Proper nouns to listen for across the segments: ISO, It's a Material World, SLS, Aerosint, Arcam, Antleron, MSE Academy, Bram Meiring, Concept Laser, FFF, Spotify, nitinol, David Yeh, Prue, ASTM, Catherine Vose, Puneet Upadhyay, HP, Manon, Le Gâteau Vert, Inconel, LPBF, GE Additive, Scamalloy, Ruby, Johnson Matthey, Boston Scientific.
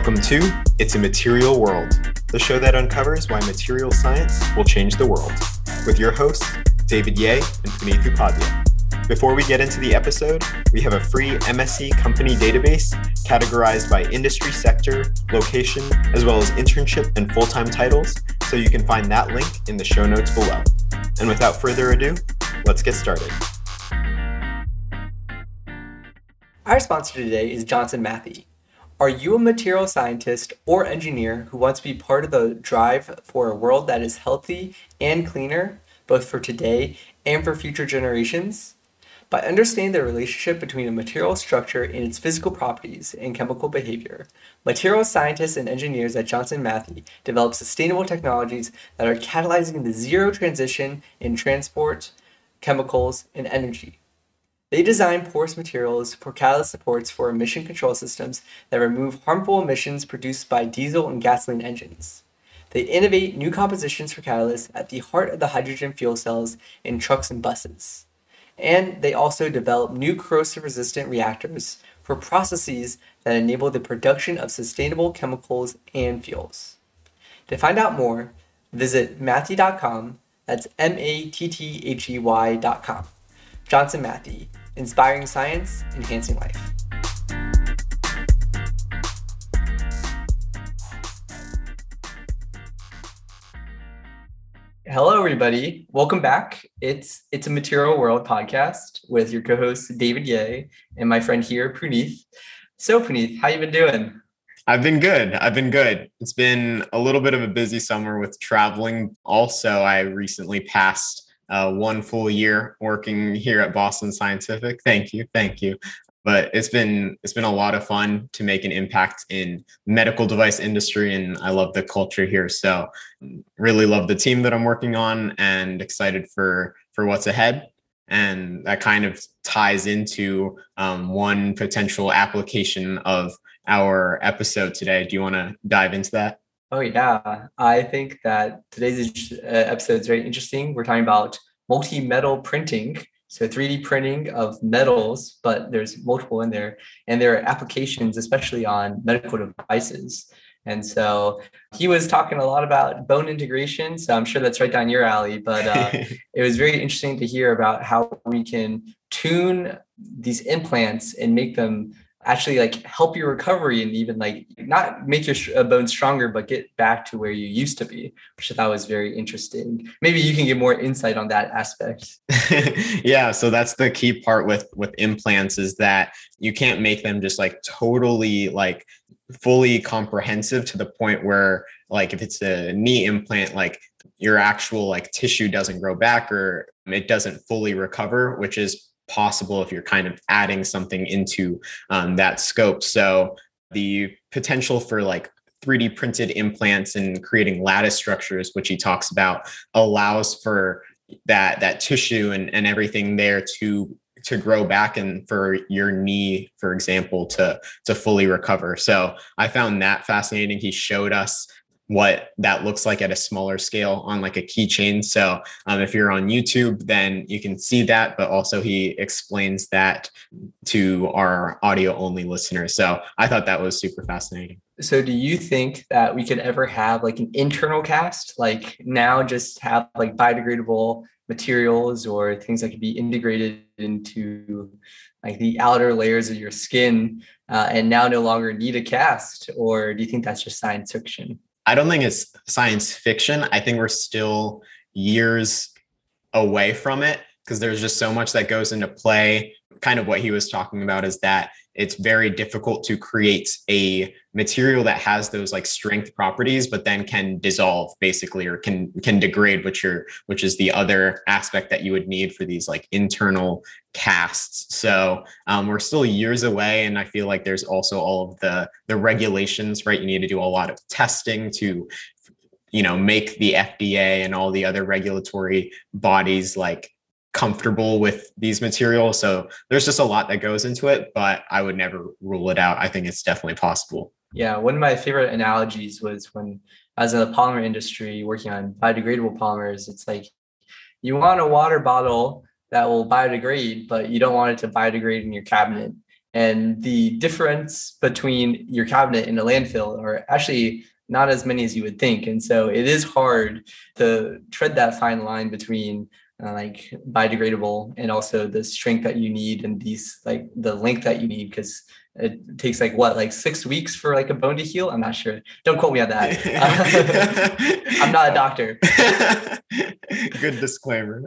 Welcome to It's a Material World, the show that uncovers why material science will change the world, with your hosts, David Yeh and Puneet Upadhyay. Before we get into the episode, we have a free MSE company database categorized by industry sector, location, as well as internship and full-time titles, so you can find that link in the show notes below. And without further ado, let's get started. Our sponsor today is Johnson Matthey. Are you a material scientist or engineer who wants to be part of the drive for a world that is healthy and cleaner, both for today and for future generations? By understanding the relationship between a material structure and its physical properties and chemical behavior, material scientists and engineers at Johnson Matthey develop sustainable technologies that are catalyzing the zero transition in transport, chemicals, and energy. They design porous materials for catalyst supports for emission control systems that remove harmful emissions produced by diesel and gasoline engines. They innovate new compositions for catalysts at the heart of the hydrogen fuel cells in trucks and buses. And they also develop new corrosion-resistant reactors for processes that enable the production of sustainable chemicals and fuels. To find out more, visit matthey.com, that's M-A-T-T-H-E-Y.com. Johnson Matthey, inspiring science, enhancing life. Hello, everybody. Welcome back. It's a Material World podcast with your co-host, David Yeh, and my friend here, Puneet. So, Puneet, how you been doing? I've been good. It's been a little bit of a busy summer with traveling. Also, I recently passed one full year working here at Boston Scientific. Thank you. But it's been a lot of fun to make an impact in medical device industry, and I love the culture here. So really love the team that I'm working on and excited for what's ahead. And that kind of ties into one potential application of our episode today. Do you want to dive into that? Oh, yeah. I think that today's episode is very interesting. We're talking about multi-metal printing. So 3D printing of metals, but there's multiple in there. And there are applications, especially on medical devices. And so he was talking a lot about bone integration. So I'm sure that's right down your alley. But it was very interesting to hear about how we can tune these implants and make them actually help your recovery and even not make your bones stronger, but get back to where you used to be, which I thought was very interesting. Maybe you can give more insight on that aspect. Yeah. So that's the key part with implants is that you can't make them just totally fully comprehensive to the point where if it's a knee implant, your actual tissue doesn't grow back or it doesn't fully recover, which is possible if you're kind of adding something into that scope. So the potential for 3D printed implants and creating lattice structures, which he talks about, allows for that tissue and everything there to grow back and for your knee, for example, to fully recover. So I found that fascinating. He showed us what that looks like at a smaller scale on a keychain. So if you're on YouTube, then you can see that, but also he explains that to our audio only listeners. So I thought that was super fascinating. So do you think that we could ever have an internal cast, now just have biodegradable materials or things that could be integrated into the outer layers of your skin and now no longer need a cast? Or do you think that's just science fiction? I don't think it's science fiction. I think we're still years away from it because there's just so much that goes into play. Kind of what he was talking about is that it's very difficult to create a material that has those strength properties, but then can dissolve basically, or can degrade, which is the other aspect that you would need for these internal casts. So we're still years away. And I feel like there's also all of the regulations, right? You need to do a lot of testing to, make the FDA and all the other regulatory bodies comfortable with these materials. So there's just a lot that goes into it, but I would never rule it out. I think it's definitely possible. Yeah. One of my favorite analogies was when I was in the polymer industry working on biodegradable polymers. It's you want a water bottle that will biodegrade, but you don't want it to biodegrade in your cabinet. And the difference between your cabinet and a landfill are actually not as many as you would think. And so it is hard to tread that fine line between like biodegradable and also the strength that you need and these like the length that you need, because it takes like what, like 6 weeks for like a bone to heal. I'm not sure. Don't quote me on that. I'm not a doctor. Good disclaimer.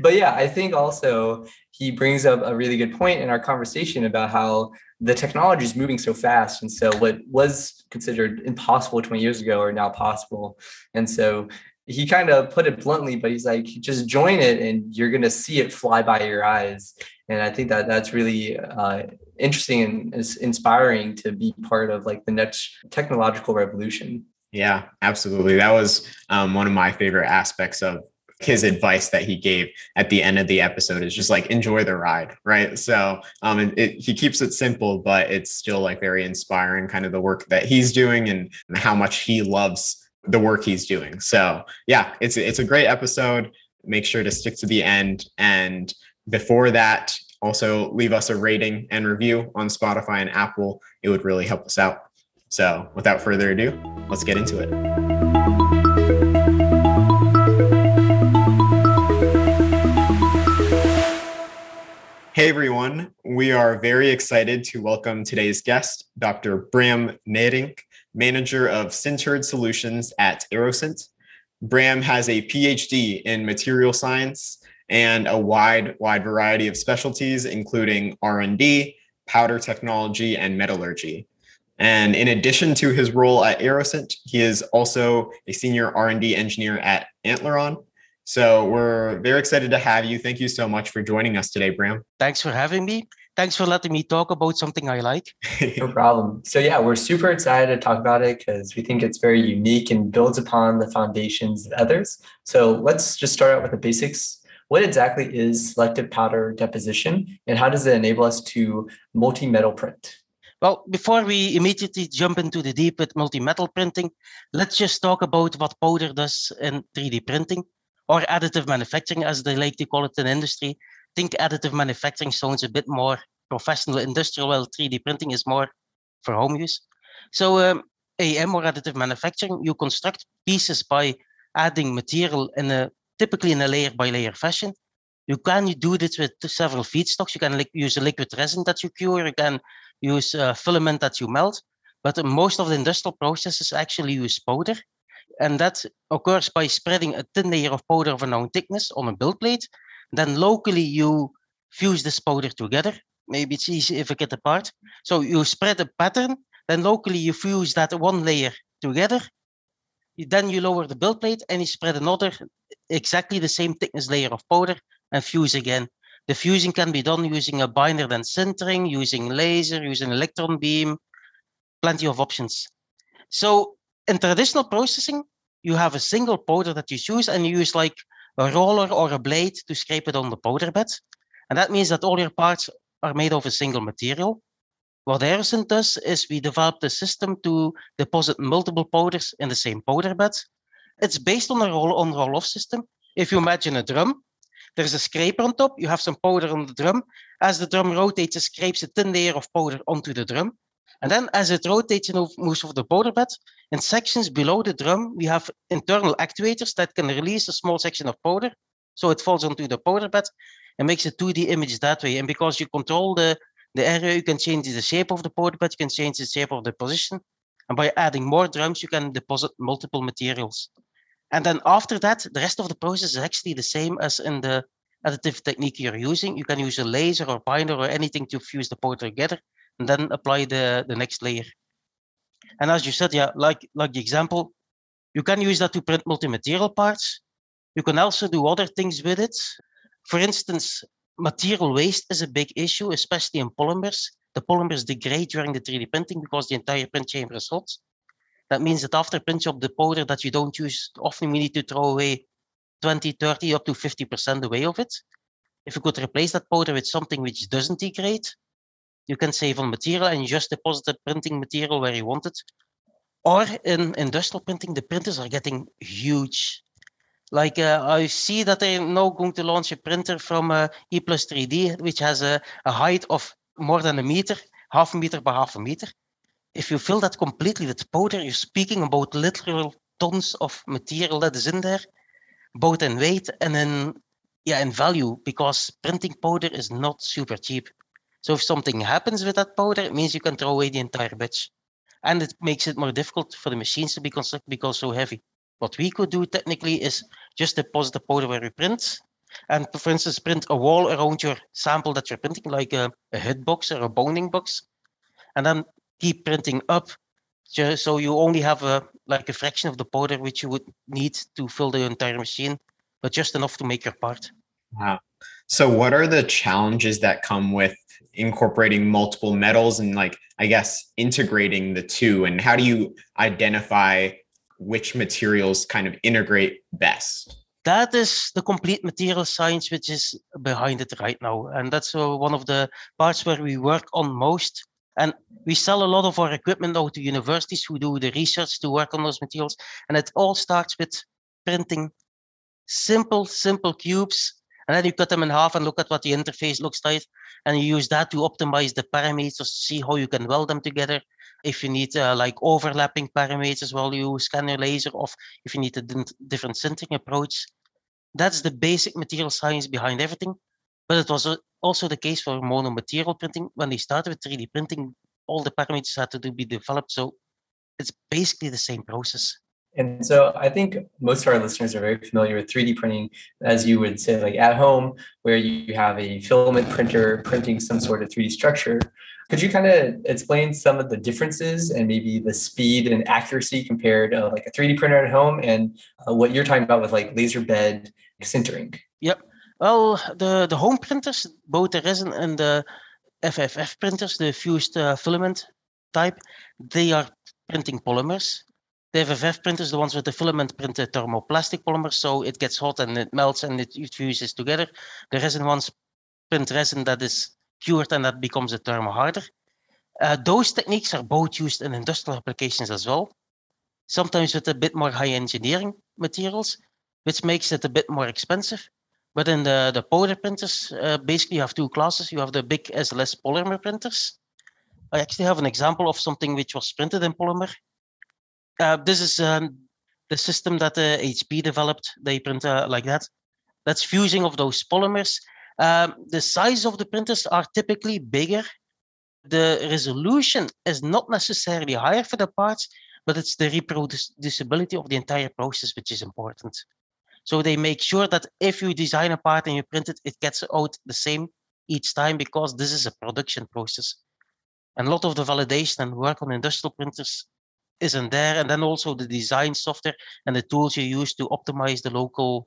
But yeah, I think also he brings up a really good point in our conversation about how the technology is moving so fast. And so what was considered impossible 20 years ago are now possible. And so he kind of put it bluntly, but he's like, just join it and you're going to see it fly by your eyes. And I think that that's really interesting and is inspiring to be part of like the next technological revolution. Yeah, absolutely. That was one of my favorite aspects of his advice that he gave at the end of the episode, is just like, enjoy the ride. Right. So he keeps it simple, but it's still like very inspiring, kind of the work that he's doing and how much he loves the work he's doing. So yeah, it's a great episode. Make sure to stick to the end. And before that, also leave us a rating and review on Spotify and Apple. It would really help us out. So without further ado, let's get into it. Hey everyone, we are very excited to welcome today's guest, Dr. Bram Meiring, Manager of Sintered Solutions at Aerosint. Bram has a PhD in material science and a wide variety of specialties, including R&D, powder technology, and metallurgy. And in addition to his role at Aerosint, he is also a senior R&D engineer at Antleron. So we're very excited to have you. Thank you so much for joining us today, Bram. Thanks for having me. Thanks for letting me talk about something I like. No problem. So yeah, we're super excited to talk about it because we think it's very unique and builds upon the foundations of others. So let's just start out with the basics. What exactly is selective powder deposition and how does it enable us to multi-metal print? Well, before we immediately jump into the deep with multi-metal printing, let's just talk about what powder does in 3D printing, or additive manufacturing, as they like to call it in industry. Think additive manufacturing sounds a bit more professional, industrial, while 3D printing is more for home use. So AM, or additive manufacturing, you construct pieces by adding material typically in a layer-by-layer fashion. You can do this with several feedstocks. You can use a liquid resin that you cure. You can use a filament that you melt. But most of the industrial processes actually use powder. And that occurs by spreading a thin layer of powder of a known thickness on a build plate. Then locally, you fuse this powder together. Maybe it's easy if I get apart. So you spread a pattern. Then locally, you fuse that one layer together. Then you lower the build plate and you spread another exactly the same thickness layer of powder and fuse again. The fusing can be done using a binder, then sintering, using laser, using electron beam, plenty of options. So in traditional processing, you have a single powder that you choose and you use like a roller or a blade to scrape it on the powder bed. And that means that all your parts are made of a single material. What Aerosint does is we developed a system to deposit multiple powders in the same powder bed. It's based on a roll-on, roll-off system. If you imagine a drum, there's a scraper on top. You have some powder on the drum. As the drum rotates, it scrapes a thin layer of powder onto the drum. And then as it rotates and moves over the powder bed, in sections below the drum, we have internal actuators that can release a small section of powder. So it falls onto the powder bed and makes a 2D image that way. And because you control the area, you can change the shape of the powder bed, you can change the shape of the position. And by adding more drums, you can deposit multiple materials. And then after that, the rest of the process is actually the same as in the additive technique you're using. You can use a laser or binder or anything to fuse the powder together, and then apply the next layer. And as you said, yeah, like the example, you can use that to print multi-material parts. You can also do other things with it. For instance, material waste is a big issue, especially in polymers. The polymers degrade during the 3D printing because the entire print chamber is hot. That means that after print job, the powder that you don't use, often we need to throw away 20, 30, up to 50% away of it. If you could replace that powder with something which doesn't degrade, you can save on material and just deposit the printing material where you want it. Or in industrial printing, the printers are getting huge. Like I see that they're now going to launch a printer from E plus 3D, which has a height of more than a meter, half a meter by half a meter. If you fill that completely with powder, you're speaking about literal tons of material that is in there, both in weight and in value, because printing powder is not super cheap. So if something happens with that powder, it means you can throw away the entire batch. And it makes it more difficult for the machines to be constructed because so heavy. What we could do technically is just deposit the powder where we print, and for instance, print a wall around your sample that you're printing, like a HUD box or a bounding box, and then keep printing up, so you only have a fraction of the powder which you would need to fill the entire machine, but just enough to make your part. Wow. So what are the challenges that come with incorporating multiple metals and integrating the two, and how do you identify which materials kind of integrate best? That is the complete material science which is behind it right now. And that's one of the parts where we work on most. And we sell a lot of our equipment out to universities who do the research to work on those materials. And it all starts with printing simple cubes. And then you cut them in half and look at what the interface looks like. And you use that to optimize the parameters to see how you can weld them together. If you need overlapping parameters while you scan your laser, or if you need a different sintering approach. That's the basic material science behind everything. But it was also the case for monomaterial printing. When they started with 3D printing, all the parameters had to be developed. So it's basically the same process. And so I think most of our listeners are very familiar with 3D printing, as you would say, like at home, where you have a filament printer printing some sort of 3D structure. Could you kind of explain some of the differences and maybe the speed and accuracy compared to a 3D printer at home and what you're talking about with laser bed sintering? Yep. Well, the home printers, both the resin and the FFF printers, the fused filament type, they are printing polymers. The FFF printers, the ones with the filament print the thermoplastic polymers, so it gets hot and it melts and it fuses together. The resin ones print resin that is cured and that becomes a thermoharder. Those techniques are both used in industrial applications as well, sometimes with a bit more high engineering materials, which makes it a bit more expensive. But in the powder printers, basically you have two classes. You have the big SLS polymer printers. I actually have an example of something which was printed in polymer. This is the system that HP developed. They print like that. That's fusing of those polymers. The size of the printers are typically bigger. The resolution is not necessarily higher for the parts, but it's the reproducibility of the entire process which is important. So they make sure that if you design a part and you print it, it gets out the same each time, because this is a production process. And a lot of the validation and work on industrial printers isn't there, and then also the design software and the tools you use to optimize the local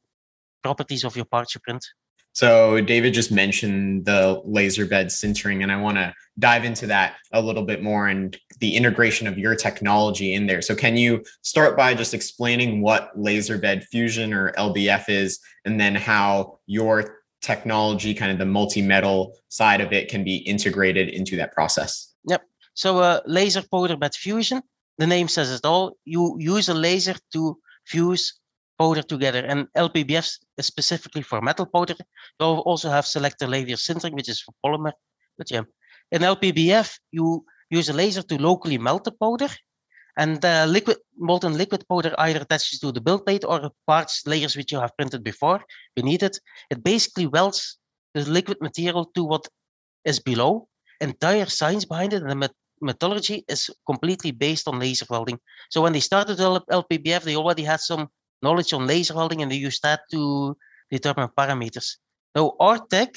properties of your parts you print. So David just mentioned the laser bed sintering, and I want to dive into that a little bit more and the integration of your technology in there. So can you start by just explaining what laser bed fusion or LBF is, and then how your technology, kind of the multi-metal side of it, can be integrated into that process? Yep. So laser powder bed fusion, the name says it all. You use a laser to fuse powder together, and LPBF is specifically for metal powder. You also have selector laser sintering, which is for polymer. But yeah, in LPBF, you use a laser to locally melt the powder, and molten liquid powder either attaches to the build plate or parts layers which you have printed before beneath it. It basically welds the liquid material to what is below. Entire science behind it, and the metallurgy is completely based on laser welding. So when they started LPBF, they already had some knowledge on laser welding, and they used that to determine parameters. Now, our tech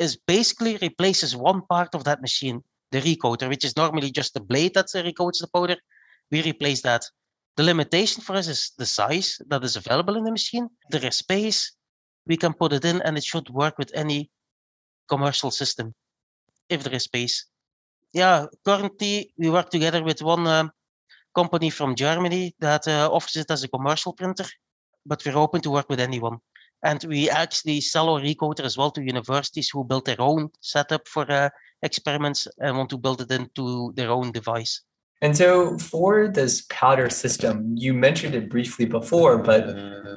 is basically replaces one part of that machine, the recoater, which is normally just the blade that recoats the powder. We replace that. The limitation for us is the size that is available in the machine. There is space. We can put it in, and it should work with any commercial system if there is space. Yeah, currently we work together with one company from Germany that offers it as a commercial printer, but we're open to work with anyone. And we actually sell our recoater as well to universities who build their own setup for experiments and want to build it into their own device. And so for this powder system, you mentioned it briefly before, but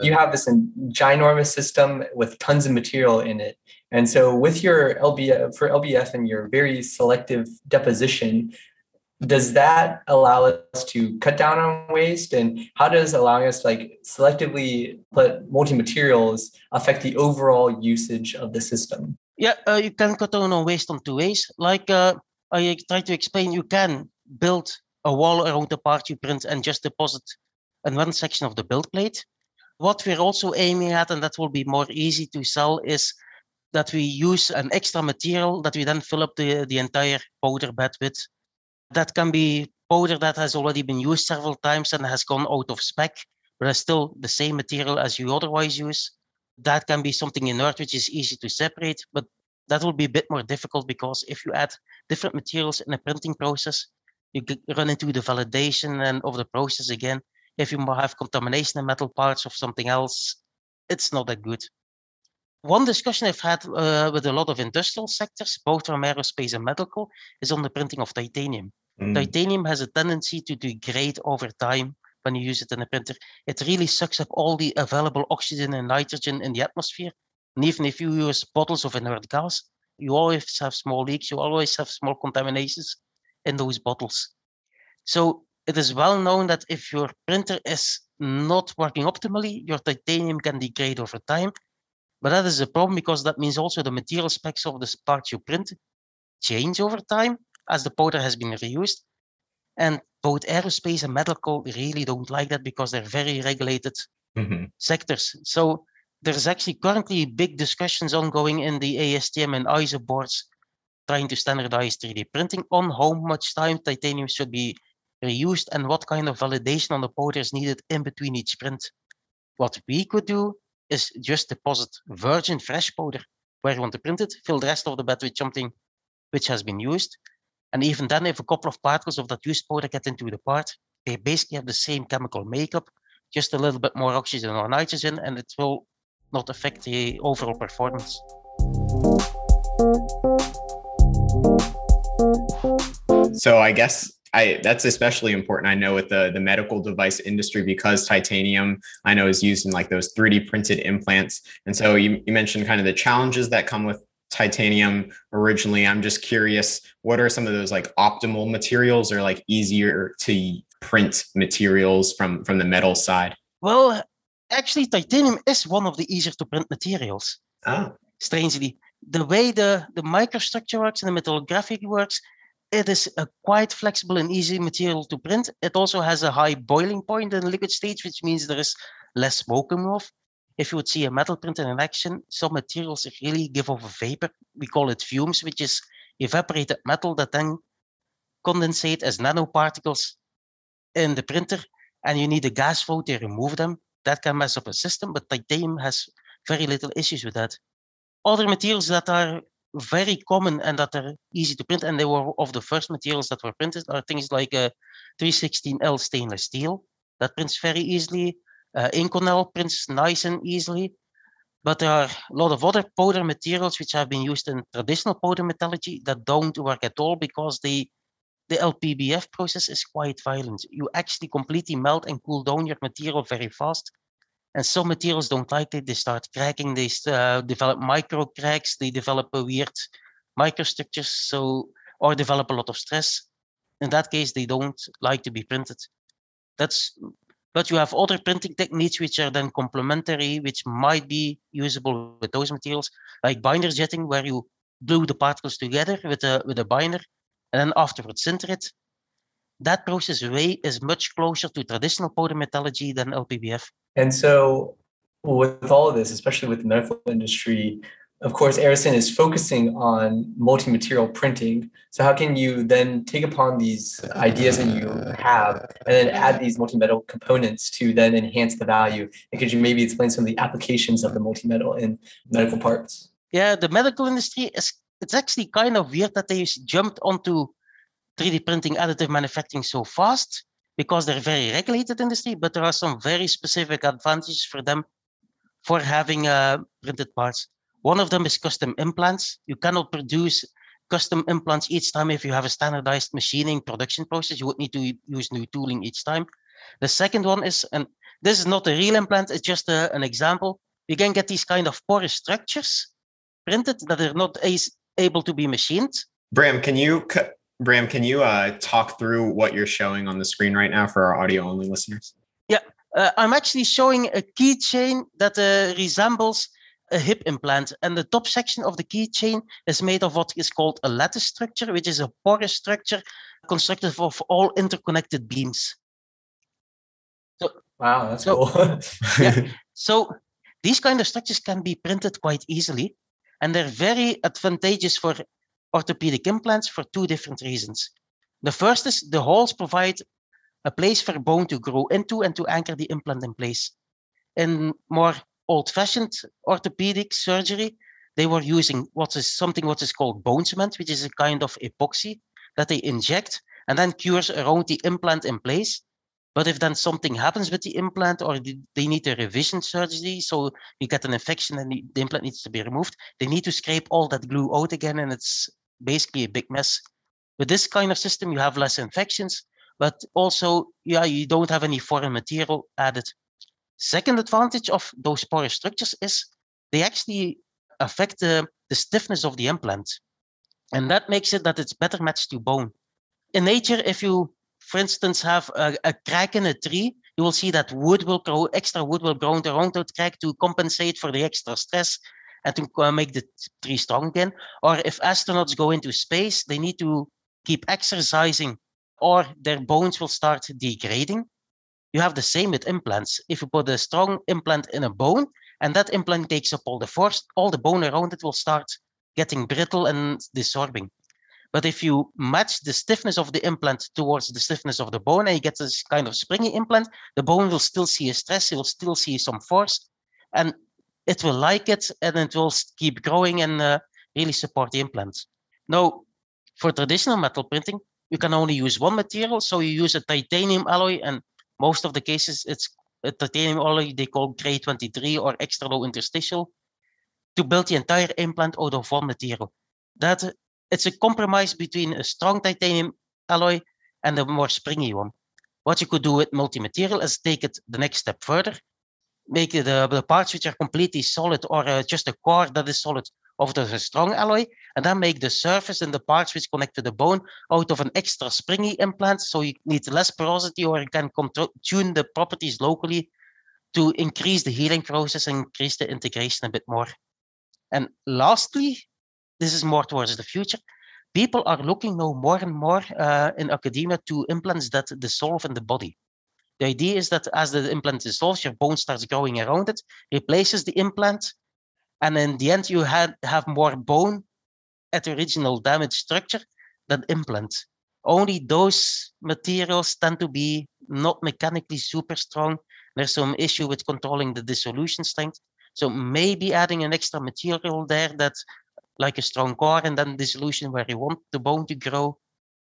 you have this ginormous system with tons of material in it. And so with your LBF and your very selective deposition, does that allow us to cut down on waste? And how does allowing us like selectively put multi-materials affect the overall usage of the system? Yeah, you can cut down on waste on two ways. Like I tried to explain, you can build a wall around the part you print and just deposit in one section of the build plate. What we're also aiming at, and that will be more easy to sell, is that we use an extra material that we then fill up the entire powder bed with. That can be powder that has already been used several times and has gone out of spec, but is still the same material as you otherwise use. That can be something inert, which is easy to separate, but that will be a bit more difficult because if you add different materials in a printing process, you run into the validation and of the process again. If you have contamination in metal parts or something else, it's not that good. One discussion I've had with a lot of industrial sectors, both from aerospace and medical, is on the printing of titanium. Titanium has a tendency to degrade over time when you use it in a printer. It really sucks up all the available oxygen and nitrogen in the atmosphere. And even if you use bottles of inert gas, you always have small leaks, you always have small contaminations in those bottles. So it is well known that if your printer is not working optimally, your titanium can degrade over time. But that is a problem because that means also the material specs of the parts you print change over time as the powder has been reused. And both aerospace and medical really don't like that because they're very regulated sectors. So there's actually currently big discussions ongoing in the ASTM and ISO boards trying to standardize 3D printing on how much time titanium should be reused and what kind of validation on the powder is needed in between each print. What we could do is just deposit virgin fresh powder where you want to print it, fill the rest of the bed with something which has been used. And even then, if a couple of particles of that used powder get into the part, they basically have the same chemical makeup, just a little bit more oxygen or nitrogen, and it will not affect the overall performance. So I guess that's especially important, I know, with the medical device industry, because titanium, I know, is used in like those 3D printed implants. And so you mentioned kind of the challenges that come with titanium originally. I'm just curious, what are some of those like optimal materials or like easier to print materials from the metal side? Well, actually, titanium is one of the easier to print materials. Oh. Strangely, the way the microstructure works and the metallography works, it is a quite flexible and easy material to print. It also has a high boiling point in the liquid stage, which means there is less smoke coming off. If you would see a metal print in action, some materials really give off a vapor. We call it fumes, which is evaporated metal that then condensate as nanoparticles in the printer, and you need a gas flow to remove them. That can mess up a system, but titanium has very little issues with that. Other materials that are very common and that are easy to print, and they were of the first materials that were printed, are things like 316L stainless steel that prints very easily. Inconel prints nice and easily, but there are a lot of other powder materials which have been used in traditional powder metallurgy that don't work at all because the LPBF process is quite violent. You actually completely melt and cool down your material very fast. And some materials don't like it. They start cracking, they develop micro cracks, they develop a weird microstructures, or develop a lot of stress. In that case, they don't like to be printed. But you have other printing techniques which are then complementary, which might be usable with those materials, like binder jetting, where you glue the particles together with a binder and then afterwards sinter it. That process is much closer to traditional powder metallurgy than LPBF. And so with all of this, especially with the medical industry, of course, Aerosint is focusing on multi-material printing. So how can you then take upon these ideas that you have and then add these multi-metal components to then enhance the value? And could you maybe explain some of the applications of the multi-metal in medical parts? Yeah, the medical industry, it's actually kind of weird that they jumped onto 3D printing, additive manufacturing so fast, because they're very regulated industry, but there are some very specific advantages for them for having printed parts. One of them is custom implants. You cannot produce custom implants each time. If you have a standardized machining production process, you would need to use new tooling each time. The second one is, and this is not a real implant, it's just an example. You can get these kind of porous structures printed that are not able to be machined. Bram, can you talk through what you're showing on the screen right now for our audio-only listeners? Yeah, I'm actually showing a keychain that resembles a hip implant, and the top section of the keychain is made of what is called a lattice structure, which is a porous structure constructed of all interconnected beams. So, wow, that's cool. Yeah, so these kind of structures can be printed quite easily, and they're very advantageous for orthopedic implants for two different reasons. The first is the holes provide a place for bone to grow into and to anchor the implant in place. In more old-fashioned orthopedic surgery, they were using what is called bone cement, which is a kind of epoxy that they inject and then cures around the implant in place. But if then something happens with the implant, or they need a revision surgery, so you get an infection and the implant needs to be removed, they need to scrape all that glue out again, and it's basically a big mess. With this kind of system, you have less infections, but also you don't have any foreign material added. Second advantage of those porous structures is they actually affect the stiffness of the implant. And that makes it that it's better matched to bone. In nature, if you, for instance, have a crack in a tree, you will see that extra wood will grow around that crack to compensate for the extra stress and to make the tree strong again. Or if astronauts go into space, they need to keep exercising or their bones will start degrading. You have the same with implants. If you put a strong implant in a bone and that implant takes up all the force, all the bone around it will start getting brittle and dissolving. But if you match the stiffness of the implant towards the stiffness of the bone and you get this kind of springy implant, the bone will still see a stress, it will still see some force, and it will like it, and it will keep growing and really support the implant. Now, for traditional metal printing, you can only use one material, so you use a titanium alloy, and most of the cases, it's a titanium alloy they call grade 23 or extra low interstitial, to build the entire implant out of one material. It's a compromise between a strong titanium alloy and a more springy one. What you could do with multi-material is take it the next step further, make the parts which are completely solid or just a core that is solid out of a strong alloy, and then make the surface and the parts which connect to the bone out of an extra springy implant, so you need less porosity, or you can tune the properties locally to increase the healing process and increase the integration a bit more. And lastly, this is more towards the future. People are looking now more and more in academia to implants that dissolve in the body. The idea is that as the implant dissolves, your bone starts growing around it, replaces the implant, and in the end, you have more bone at the original damaged structure than implant. Only those materials tend to be not mechanically super strong. There's some issue with controlling the dissolution strength. So maybe adding an extra material there that, like a strong core, and then the solution where you want the bone to grow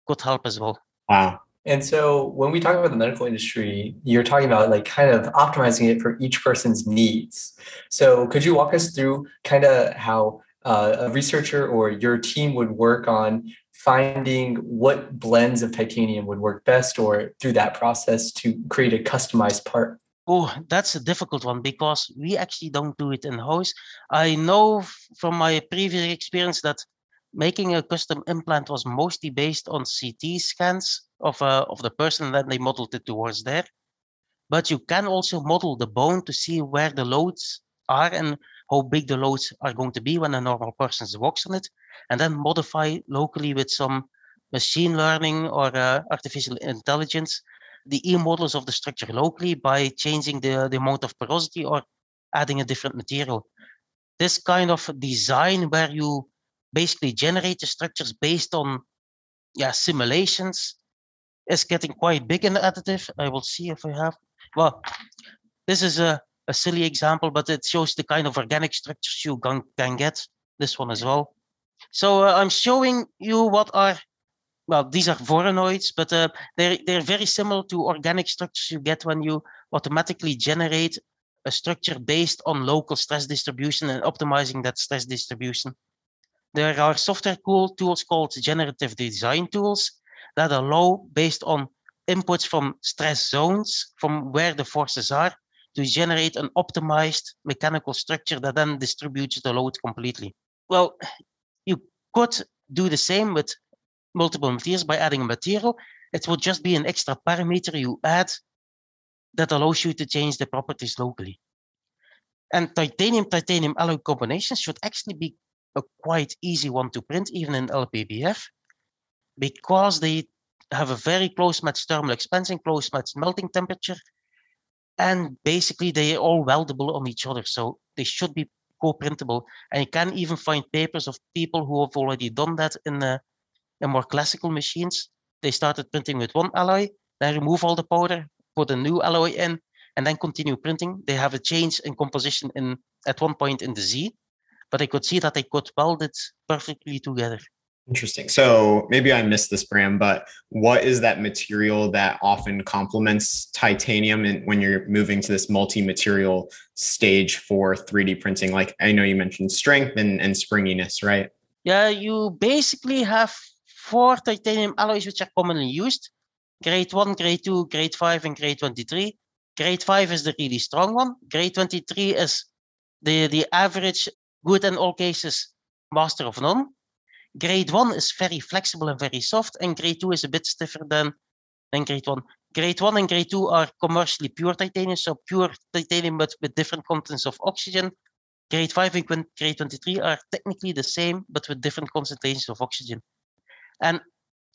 could help as well. Wow. And so when we talk about the medical industry, you're talking about like kind of optimizing it for each person's needs. So could you walk us through kind of how a researcher or your team would work on finding what blends of titanium would work best, or through that process to create a customized part? Oh, that's a difficult one because we actually don't do it in-house. I know from my previous experience that making a custom implant was mostly based on CT scans of the person, and then they modeled it towards there. But you can also model the bone to see where the loads are and how big the loads are going to be when a normal person walks on it, and then modify locally with some machine learning or artificial intelligence the e-models of the structure locally by changing the amount of porosity or adding a different material. This kind of design where you basically generate the structures based on simulations is getting quite big in the additive. I will see if I have. Well, this is a silly example, but it shows the kind of organic structures you can get. This one as well. So I'm showing you what are, well, these are voronoids, but they're very similar to organic structures you get when you automatically generate a structure based on local stress distribution and optimizing that stress distribution. There are software tools called generative design tools that allow, based on inputs from stress zones, from where the forces are, to generate an optimized mechanical structure that then distributes the load completely. Well, you could do the same with multiple materials by adding a material. It would just be an extra parameter you add that allows you to change the properties locally. And titanium-titanium alloy combinations should actually be a quite easy one to print, even in LPBF, because they have a very close match thermal expansion, close match melting temperature, and basically they are all weldable on each other, so they should be co-printable. And you can even find papers of people who have already done that in more classical machines. They started printing with one alloy, then remove all the powder, put a new alloy in, and then continue printing. They have a change in composition at one point in the Z, but I could see that they could weld it perfectly together. Interesting. So maybe I missed this, Bram, but what is that material that often complements titanium and when you're moving to this multi-material stage for 3D printing? Like, I know you mentioned strength and springiness, right? Yeah, you basically have 4 titanium alloys which are commonly used: grade 1, grade 2, grade 5, and grade 23. Grade 5 is the really strong one. Grade 23 is the average, good in all cases, master of none. Grade 1 is very flexible and very soft, and grade 2 is a bit stiffer than grade 1. Grade 1 and grade 2 are commercially pure titanium, so pure titanium but with different contents of oxygen. Grade 5 and grade 23 are technically the same, but with different concentrations of oxygen. And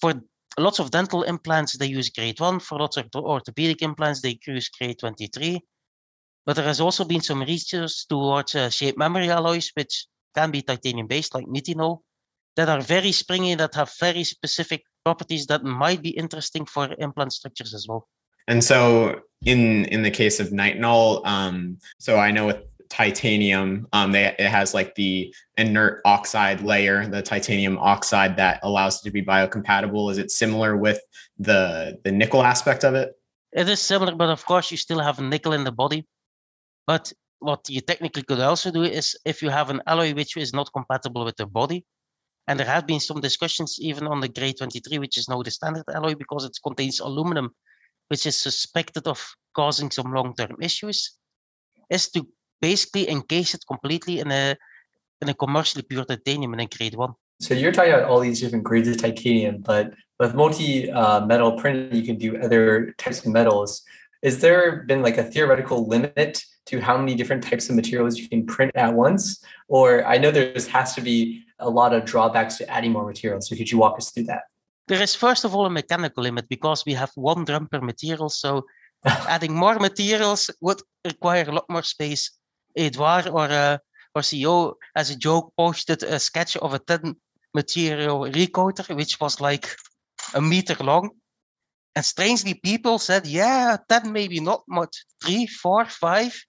for lots of dental implants, they use grade 1. For lots of orthopedic implants, they use grade 23. But there has also been some research towards shape memory alloys, which can be titanium-based, like nitinol, that are very springy, that have very specific properties that might be interesting for implant structures as well. And so in the case of nitinol, so I know with titanium, it has like the inert oxide layer, the titanium oxide that allows it to be biocompatible. Is it similar with the nickel aspect of it? It is similar, but of course you still have nickel in the body. But what you technically could also do is, if you have an alloy which is not compatible with the body, and there have been some discussions even on the grade 23, which is now the standard alloy because it contains aluminum, which is suspected of causing some long-term issues, is to basically encase it completely in a commercially pure titanium in a grade 1. So you're talking about all these different grades of titanium, but with multi-metal printing, you can do other types of metals. Is there been like a theoretical limit to how many different types of materials you can print at once? Or I know there has to be a lot of drawbacks to adding more materials. So could you walk us through that? There is, first of all, a mechanical limit because we have one drum per material. So adding more materials would require a lot more space. Edouard, or CEO, as a joke, posted a sketch of a 10-material recoater, which was like a meter long. And strangely, people said, yeah, 10 maybe not much. 3, 4, 5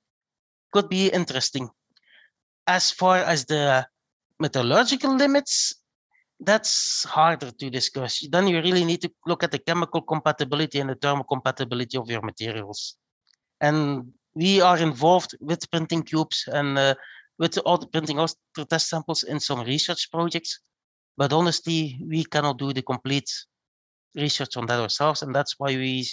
could be interesting. As far as the metallurgical limits, that's harder to discuss. Then you really need to look at the chemical compatibility and the thermal compatibility of your materials. And we are involved with printing cubes and with all the printing other test samples in some research projects. But honestly, we cannot do the complete research on that ourselves. And that's why we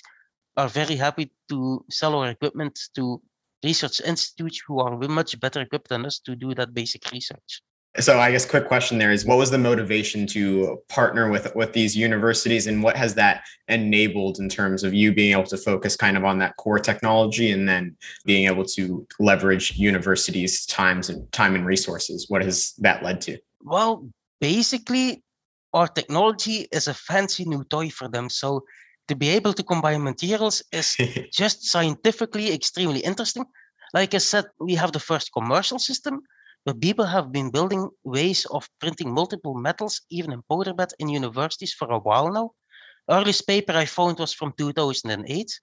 are very happy to sell our equipment to research institutes who are much better equipped than us to do that basic research. So I guess quick question there is, what was the motivation to partner with these universities, and what has that enabled in terms of you being able to focus kind of on that core technology and then being able to leverage universities' time and resources? What has that led to? Well, basically, our technology is a fancy new toy for them. So to be able to combine materials is just scientifically extremely interesting. Like I said, we have the first commercial system. But people have been building ways of printing multiple metals, even in powder bed, in universities for a while now. Earliest paper I found was from 2008.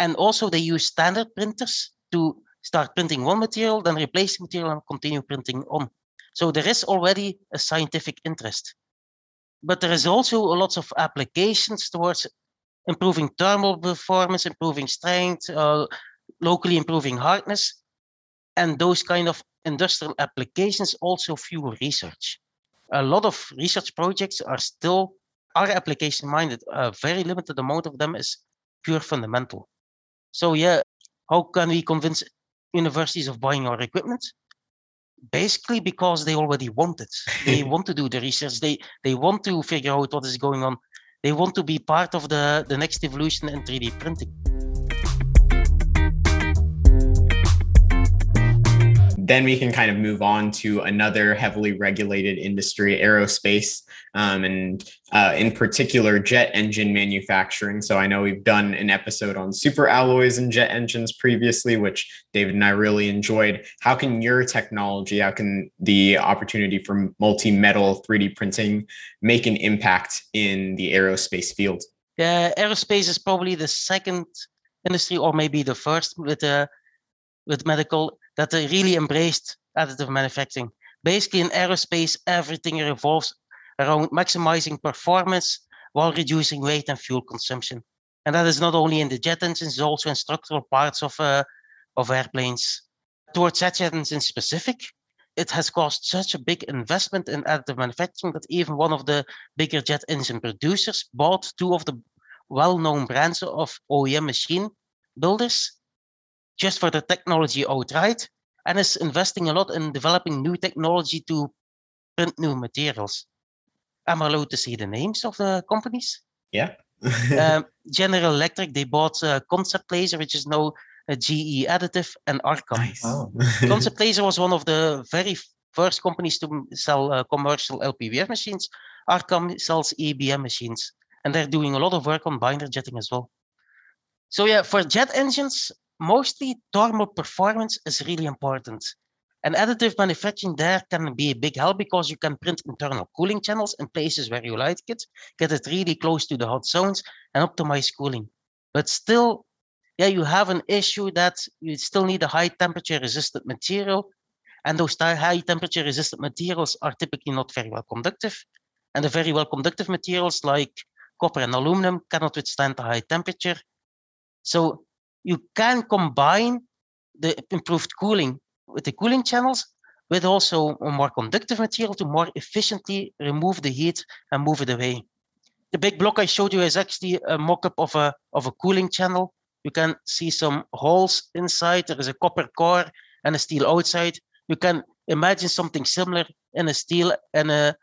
And also they use standard printers to start printing one material, then replace the material and continue printing on. So there is already a scientific interest. But there is also a lot of applications towards improving thermal performance, improving strength, locally improving hardness. And those kind of industrial applications also fuel research. a lot of research projects are application minded. A very limited amount of them is pure fundamental. So yeah, how can we convince universities of buying our equipment? Basically because they already want it. They want to do the research. They want to figure out what is going on. They want to be part of the next evolution in 3D printing. Then we can kind of move on to another heavily regulated industry, aerospace, and in particular, jet engine manufacturing. So I know we've done an episode on super alloys and jet engines previously, which David and I really enjoyed. How can your technology, how can the opportunity for multi-metal 3D printing make an impact in the aerospace field? Aerospace is probably the second industry, or maybe the first with medical, that they really embraced additive manufacturing. Basically, in aerospace, everything revolves around maximizing performance while reducing weight and fuel consumption. And that is not only in the jet engines, also in structural parts of airplanes. Towards jet engines in specific, it has caused such a big investment in additive manufacturing that even one of the bigger jet engine producers bought two of the well-known brands of OEM machine builders just for the technology outright, and is investing a lot in developing new technology to print new materials. I'm allowed to see the names of the companies? Yeah. General Electric, they bought Concept Laser, which is now a GE Additive, and Arcam. Nice. Oh. Concept Laser was one of the very first companies to sell commercial LPBF machines. Arcam sells EBM machines, and they're doing a lot of work on binder jetting as well. So yeah, for jet engines, mostly thermal performance is really important. And additive manufacturing there can be a big help because you can print internal cooling channels in places where you like it, get it really close to the hot zones and optimize cooling. But still, yeah, you have an issue that you still need a high temperature resistant material. And those high temperature resistant materials are typically not very well conductive. And the very well conductive materials like copper and aluminum cannot withstand the high temperature. So you can combine the improved cooling with the cooling channels with also a more conductive material to more efficiently remove the heat and move it away. The big block I showed you is actually a mock-up of a cooling channel. You can see some holes inside. There is a copper core and a steel outside. You can imagine something similar in a steel and a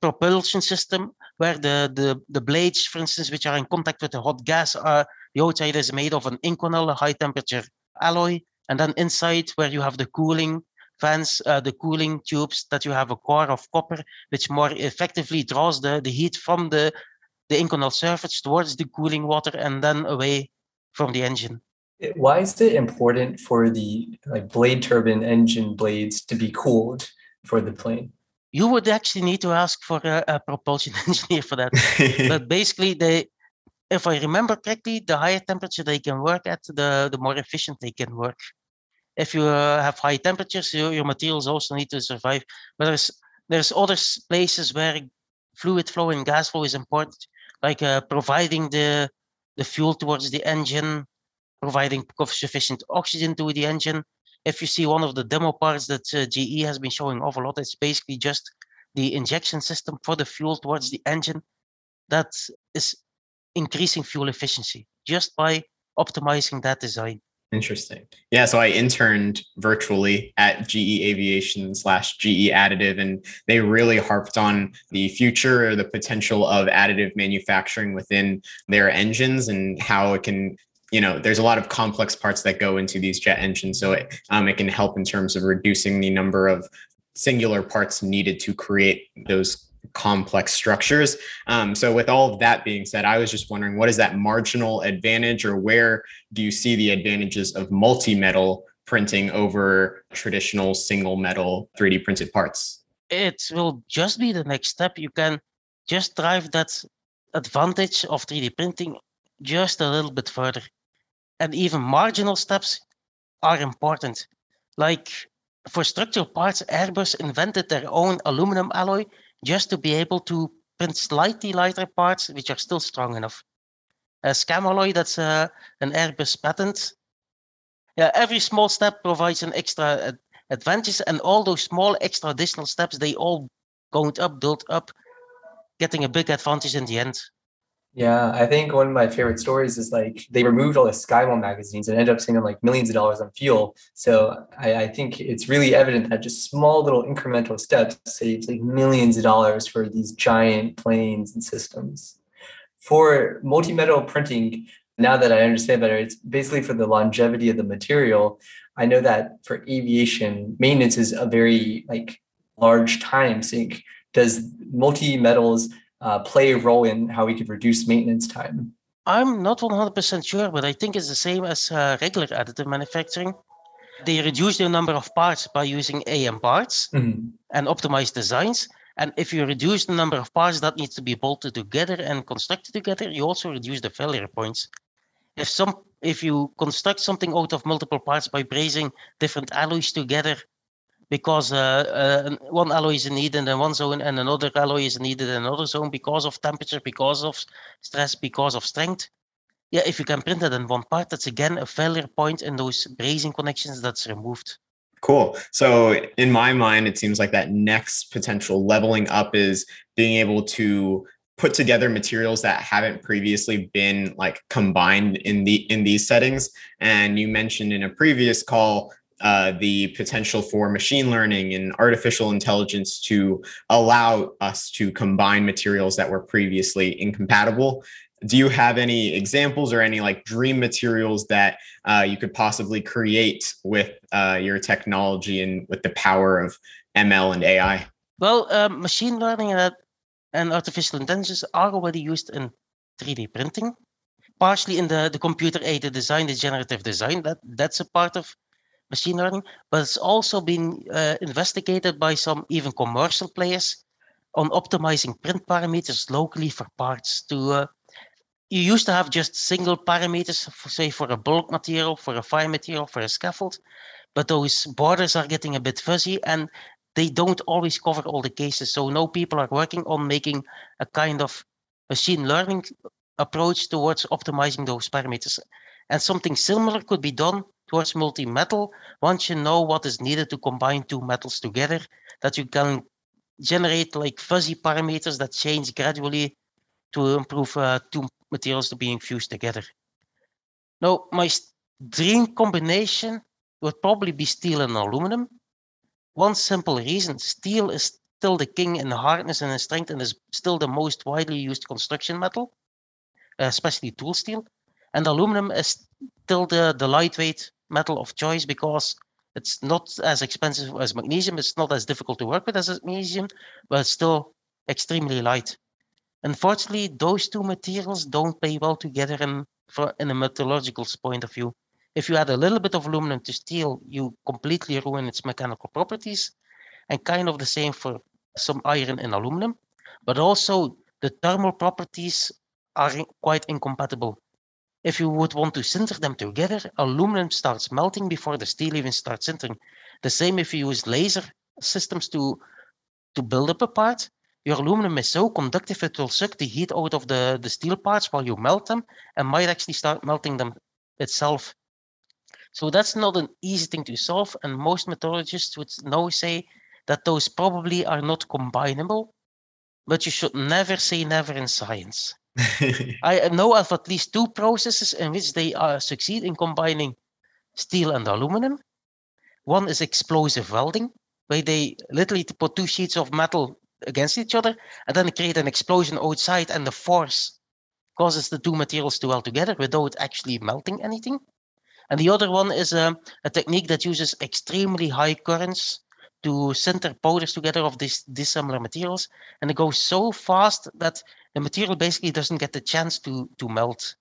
propulsion system where the blades, for instance, which are in contact with the hot gas are. The outside is made of an Inconel, a high-temperature alloy, and then inside where you have the cooling fans, the cooling tubes, that you have a core of copper, which more effectively draws the heat from the Inconel surface towards the cooling water and then away from the engine. Why is it important for the blade turbine engine blades to be cooled for the plane? You would actually need to ask for a propulsion engineer for that. But basically, if I remember correctly, the higher temperature they can work at, the more efficient they can work. If you have high temperatures, your materials also need to survive. But there's other places where fluid flow and gas flow is important, like providing the fuel towards the engine, providing sufficient oxygen to the engine. If you see one of the demo parts that GE has been showing off a lot, it's basically just the injection system for the fuel towards the engine that is increasing fuel efficiency just by optimizing that design. Interesting. Yeah, so I interned virtually at GE Aviation / GE Additive, and they really harped on the future or the potential of additive manufacturing within their engines and how it can, there's a lot of complex parts that go into these jet engines. So it can help in terms of reducing the number of singular parts needed to create those complex structures. So with all of that being said, I was just wondering, what is that marginal advantage, or where do you see the advantages of multi-metal printing over traditional single metal 3D printed parts? It will just be the next step. You can just drive that advantage of 3D printing just a little bit further. And even marginal steps are important. Like for structural parts, Airbus invented their own aluminum alloy just to be able to print slightly lighter parts, which are still strong enough. Scamalloy, that's an Airbus patent. Yeah, every small step provides an extra advantage, and all those small extra additional steps, they all built up, getting a big advantage in the end. Yeah, I think one of my favorite stories is like they removed all the Skywall magazines and ended up saving like millions of dollars on fuel. So I think it's really evident that just small little incremental steps saves like millions of dollars for these giant planes and systems. For multi-metal printing, now that I understand better, it's basically for the longevity of the material. I know that for aviation, maintenance is a very like large time sink. Does multi-metals play a role in how we could reduce maintenance time? I'm not 100% sure, but I think it's the same as regular additive manufacturing. They reduce the number of parts by using AM parts and optimize designs. And if you reduce the number of parts that needs to be bolted together and constructed together, you also reduce the failure points. If you construct something out of multiple parts by brazing different alloys together, because one alloy is needed in one zone and another alloy is needed in another zone because of temperature, because of stress, because of strength. Yeah, if you can print that in one part, that's again a failure point in those brazing connections that's removed. Cool. So in my mind, it seems like that next potential leveling up is being able to put together materials that haven't previously been like combined in these settings. And you mentioned in a previous call the potential for machine learning and artificial intelligence to allow us to combine materials that were previously incompatible. Do you have any examples or any like dream materials that you could possibly create with your technology and with the power of ML and AI? Well, machine learning and artificial intelligence are already used in 3D printing, partially in the computer-aided design, the generative design. That's a part of machine learning, but it's also been investigated by some even commercial players on optimizing print parameters locally for parts to... You used to have just single parameters, for a bulk material, for a fire material, for a scaffold, but those borders are getting a bit fuzzy and they don't always cover all the cases. So now people are working on making a kind of machine learning approach towards optimizing those parameters. And something similar could be done towards multi-metal. Once you know what is needed to combine two metals together, that you can generate like fuzzy parameters that change gradually to improve two materials to being fused together. Now, my dream combination would probably be steel and aluminum. One simple reason, steel is still the king in hardness and in strength and is still the most widely used construction metal, especially tool steel. And aluminum is still the lightweight metal of choice because it's not as expensive as magnesium, it's not as difficult to work with as magnesium, but it's still extremely light. Unfortunately, those two materials don't play well together in a metallurgical point of view. If you add a little bit of aluminum to steel, you completely ruin its mechanical properties, and kind of the same for some iron and aluminum. But also, the thermal properties are quite incompatible. If you would want to sinter them together, aluminum starts melting before the steel even starts sintering. The same if you use laser systems to build up a part. Your aluminum is so conductive, it will suck the heat out of the steel parts while you melt them and might actually start melting them itself. So that's not an easy thing to solve. And most metallurgists would now say that those probably are not combinable, but you should never say never in science. I know of at least two processes in which they succeed in combining steel and aluminum. One is explosive welding, where they literally put two sheets of metal against each other and then create an explosion outside, and the force causes the two materials to weld together without actually melting anything. And the other one is a technique that uses extremely high currents to sinter powders together of these dissimilar materials, and it goes so fast that the material basically doesn't get the chance to melt.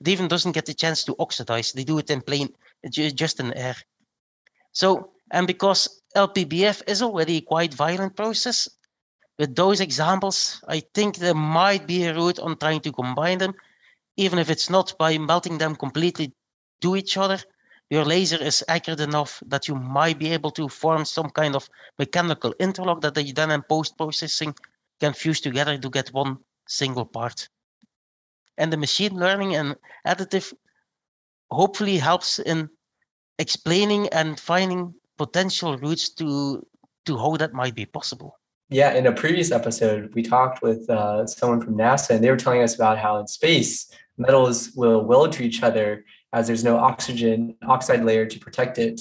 It even doesn't get the chance to oxidize. They do it in plain, just in air. So, and because LPBF is already a quite violent process, with those examples, I think there might be a route on trying to combine them, even if it's not by melting them completely to each other. Your laser is accurate enough that you might be able to form some kind of mechanical interlock that they then in post-processing can fuse together to get one single part. And the machine learning and additive hopefully helps in explaining and finding potential routes to how that might be possible. Yeah, in a previous episode, we talked with someone from NASA, and they were telling us about how in space, metals will weld to each other as there's no oxygen oxide layer to protect it.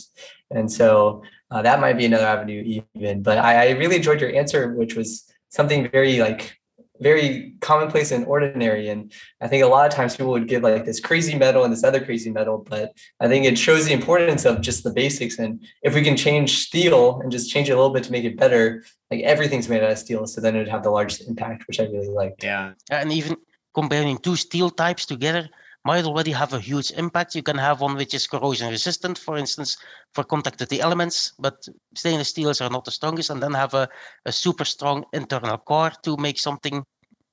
And so that might be another avenue even. But I really enjoyed your answer, which was something very commonplace and ordinary. And I think a lot of times people would give like this crazy metal and this other crazy metal, but I think it shows the importance of just the basics. And if we can change steel and just change it a little bit to make it better, like everything's made out of steel. So then it would have the largest impact, which I really liked. Yeah. And even combining two steel types together might already have a huge impact. You can have one which is corrosion resistant, for instance, for contact with the elements, but stainless steels are not the strongest, and then have a super strong internal core to make something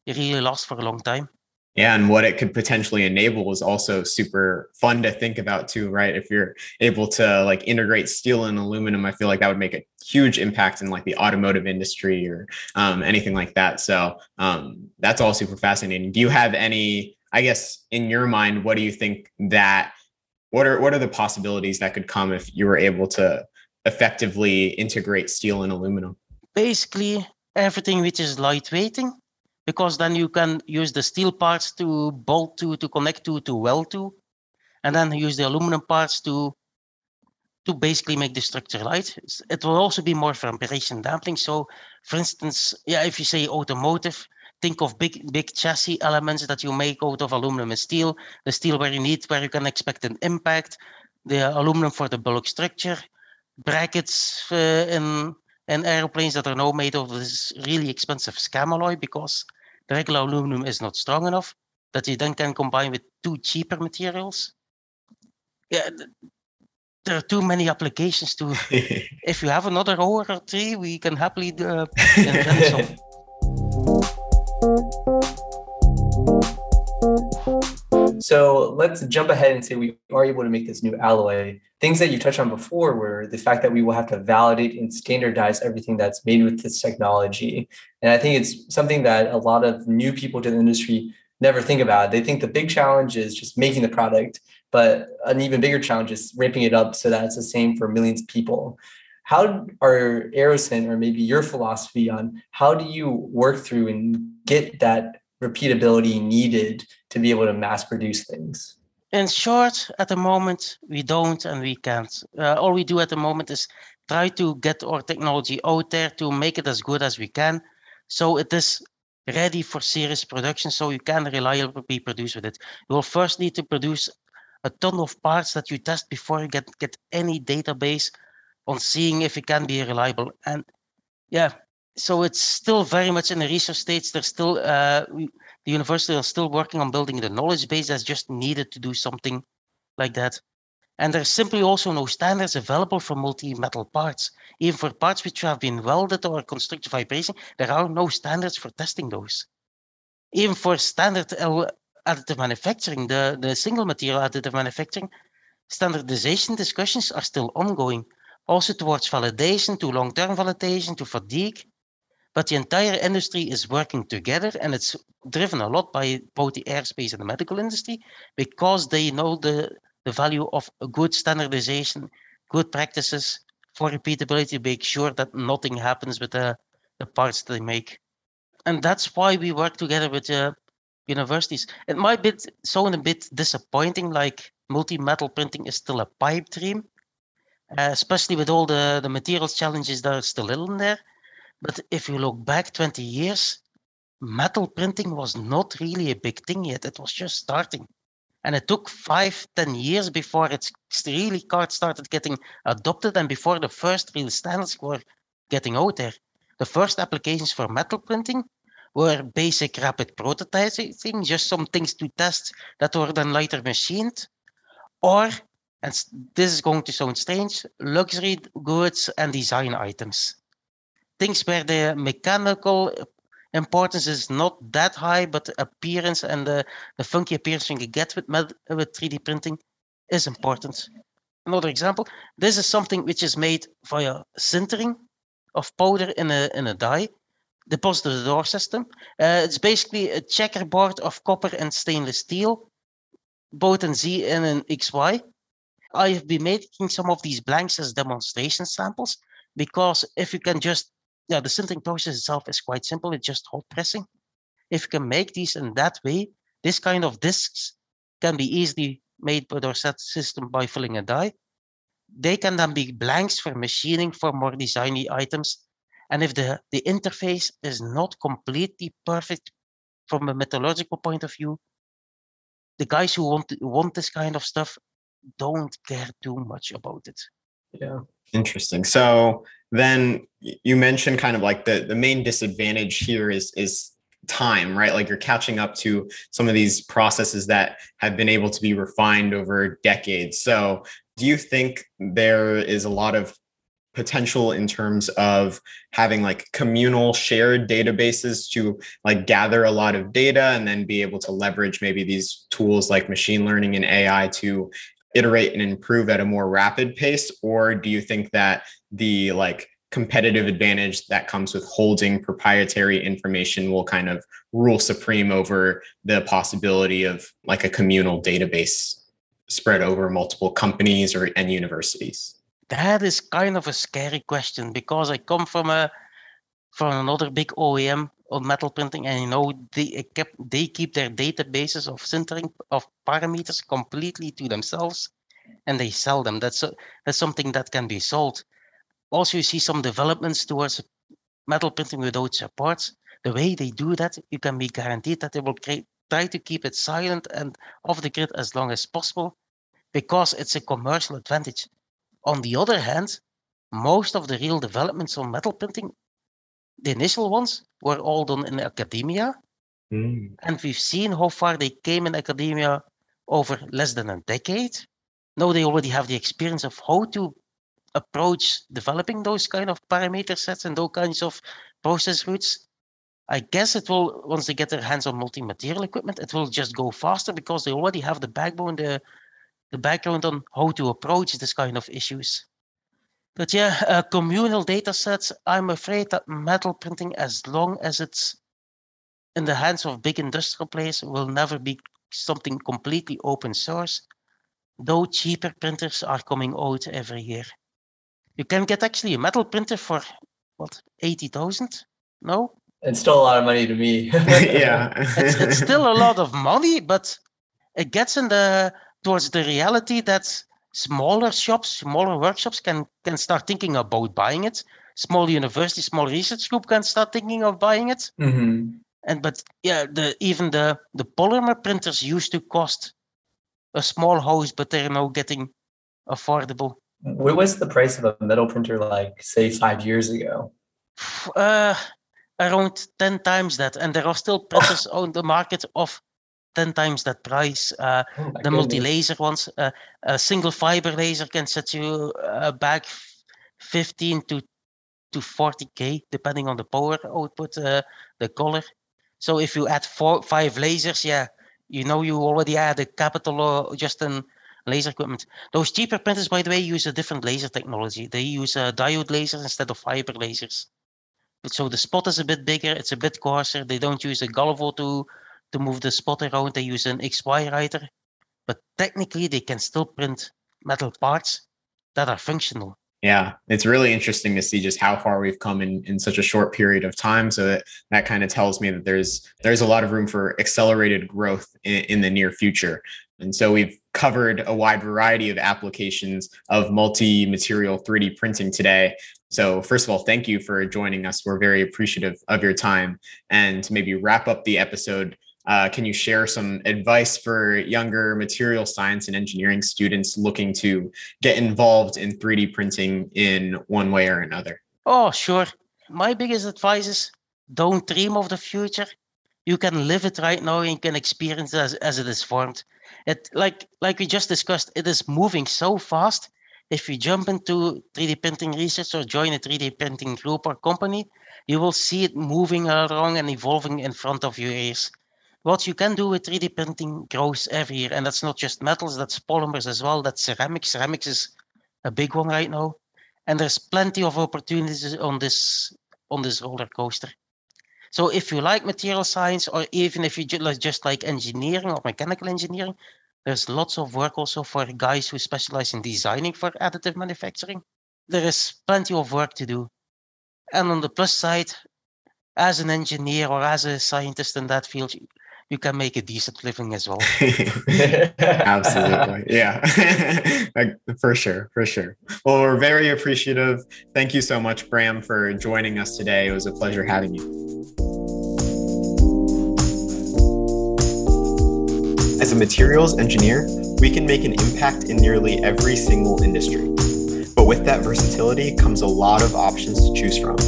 really last for a long time. Yeah, and what it could potentially enable is also super fun to think about too, right? If you're able to like integrate steel and aluminum, I feel like that would make a huge impact in like the automotive industry or anything like that. So that's all super fascinating. Do you have any, I guess, in your mind, what do you think that, what are the possibilities that could come if you were able to effectively integrate steel and aluminum? Basically, everything which is lightweighting, because then you can use the steel parts to bolt to connect to weld to, and then use the aluminum parts to basically make the structure light. It will also be more for vibration damping. So, for instance, yeah, if you say automotive, think of big chassis elements that you make out of aluminum and steel, the steel where you can expect an impact, the aluminum for the bulk structure, brackets in airplanes that are now made of this really expensive Scamalloy because the regular aluminum is not strong enough, that you then can combine with two cheaper materials. Yeah, there are too many applications to... If you have another hour or three, we can happily invent some. So let's jump ahead and say we are able to make this new alloy. Things that you touched on before were the fact that we will have to validate and standardize everything that's made with this technology. And I think it's something that a lot of new people to the industry never think about. They think the big challenge is just making the product, but an even bigger challenge is ramping it up so that it's the same for millions of people. How are Aerosint, or maybe your philosophy on how do you work through and get that repeatability needed to be able to mass produce things? In short, at the moment, we don't and we can't. All we do at the moment is try to get our technology out there to make it as good as we can, so it is ready for serious production, so you can reliably produce with it. You will first need to produce a ton of parts that you test before you get any database on seeing if it can be reliable. And yeah, so it's still very much in the research stage. There's still the university are still working on building the knowledge base that's just needed to do something like that. And there's simply also no standards available for multi-metal parts. Even for parts which have been welded or constructed vibration, there are no standards for testing those. Even for standard additive manufacturing, the single material additive manufacturing, standardization discussions are still ongoing. Also towards validation, to long-term validation, to fatigue. But the entire industry is working together, and it's driven a lot by both the aerospace and the medical industry because they know the value of a good standardization, good practices for repeatability to make sure that nothing happens with the parts they make. And that's why we work together with universities. It might sound a bit disappointing, like multi-metal printing is still a pipe dream, especially with all the materials challenges that are still in there. But if you look back 20 years, metal printing was not really a big thing yet. It was just starting. And it took 5-10 years before it's really started getting adopted and before the first real standards were getting out there. The first applications for metal printing were basic rapid prototyping, just some things to test that were then later machined. Or, and this is going to sound strange, luxury goods and design items. Things where the mechanical importance is not that high, but appearance and the funky appearance you can get with 3D printing is important. Another example, this is something which is made via sintering of powder in a die, deposited door system. It's basically a checkerboard of copper and stainless steel, both in Z and in XY. I have been making some of these blanks as demonstration samples, because if you can just Yeah, the sintering process itself is quite simple. It's just hot pressing. If you can make these in that way, this kind of discs can be easily made with our set system by filling a die. They can then be blanks for machining for more designy items. And if the interface is not completely perfect from a metallurgical point of view, the guys who want this kind of stuff don't care too much about it. Yeah. Interesting. So then you mentioned kind of like the main disadvantage here is time, right? Like you're catching up to some of these processes that have been able to be refined over decades. So do you think there is a lot of potential in terms of having like communal shared databases to like gather a lot of data and then be able to leverage maybe these tools like machine learning and AI to iterate and improve at a more rapid pace? Or do you think that the like competitive advantage that comes with holding proprietary information will kind of rule supreme over the possibility of like a communal database spread over multiple companies or and universities? That is kind of a scary question, because I come from another big OEM on metal printing, and you know they keep their databases of sintering of parameters completely to themselves, and they sell them. That's something that can be sold. Also, you see some developments towards metal printing without supports. The way they do that, you can be guaranteed that they will try to keep it silent and off the grid as long as possible, because it's a commercial advantage. On the other hand, most of the real developments on metal printing, the initial ones, were all done in academia. Mm. And we've seen how far they came in academia over less than a decade. Now they already have the experience of how to approach developing those kind of parameter sets and those kinds of process routes. I guess it will, once they get their hands on multi-material equipment, it will just go faster because they already have the backbone, the background on how to approach this kind of issues. But yeah, communal data sets, I'm afraid that metal printing, as long as it's in the hands of big industrial players, will never be something completely open source, though cheaper printers are coming out every year. You can get actually a metal printer for, what, 80,000? No? It's still a lot of money to me. Yeah. It's still a lot of money, but it gets in the... towards the reality that smaller shops, smaller workshops can start thinking about buying it. Small universities, small research group can start thinking of buying it. Mm-hmm. But yeah, even the polymer printers used to cost a small house, but they're now getting affordable. What was the price of a metal printer like, say, 5 years ago? Around 10 times that. And there are still printers on the market of 10 times that price. The multi-laser ones, a single fiber laser can set you back 15 to 40K, depending on the power output, the color. So if you add 5 lasers, yeah, you know you already had a capital just in laser equipment. Those cheaper printers, by the way, use a different laser technology. They use diode lasers instead of fiber lasers. So the spot is a bit bigger, it's a bit coarser. They don't use a Galvo to move the spot around. They use an XY writer, but technically they can still print metal parts that are functional. Yeah, it's really interesting to see just how far we've come in such a short period of time. So that kind of tells me that there's a lot of room for accelerated growth in the near future. And so we've covered a wide variety of applications of multi-material 3D printing today. So first of all, thank you for joining us. We're very appreciative of your time. And to maybe wrap up the episode, can you share some advice for younger material science and engineering students looking to get involved in 3D printing in one way or another? Oh, sure. My biggest advice is don't dream of the future. You can live it right now and you can experience it as it is formed. It, like we just discussed, it is moving so fast. If you jump into 3D printing research or join a 3D printing group or company, you will see it moving along and evolving in front of your ears. What you can do with 3D printing grows every year. And that's not just metals, that's polymers as well. That's ceramics. Ceramics is a big one right now. And there's plenty of opportunities on this roller coaster. So if you like material science, or even if you just like engineering or mechanical engineering, there's lots of work also for guys who specialize in designing for additive manufacturing. There is plenty of work to do. And on the plus side, as an engineer or as a scientist in that field, you can make a decent living as well. Absolutely. Yeah, for sure. Well, we're very appreciative. Thank you so much, Bram, for joining us today. It was a pleasure having you. As a materials engineer, we can make an impact in nearly every single industry. But with that versatility comes a lot of options to choose from.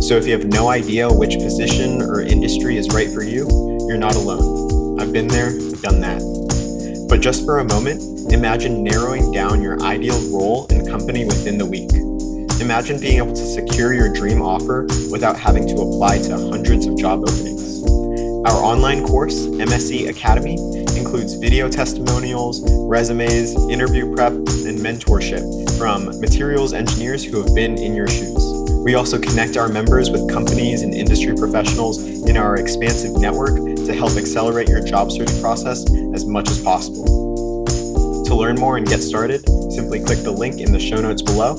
So if you have no idea which position or industry is right for you, you're not alone. I've been there, done that. But just for a moment, imagine narrowing down your ideal role and company within the week. Imagine being able to secure your dream offer without having to apply to hundreds of job openings. Our online course, MSE Academy, includes video testimonials, resumes, interview prep, and mentorship from materials engineers who have been in your shoes. We also connect our members with companies and industry professionals in our expansive network to help accelerate your job search process as much as possible. To learn more and get started, simply click the link in the show notes below.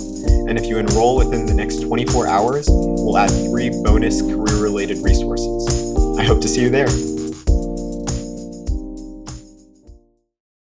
And if you enroll within the next 24 hours, we'll add 3 bonus career-related resources. I hope to see you there.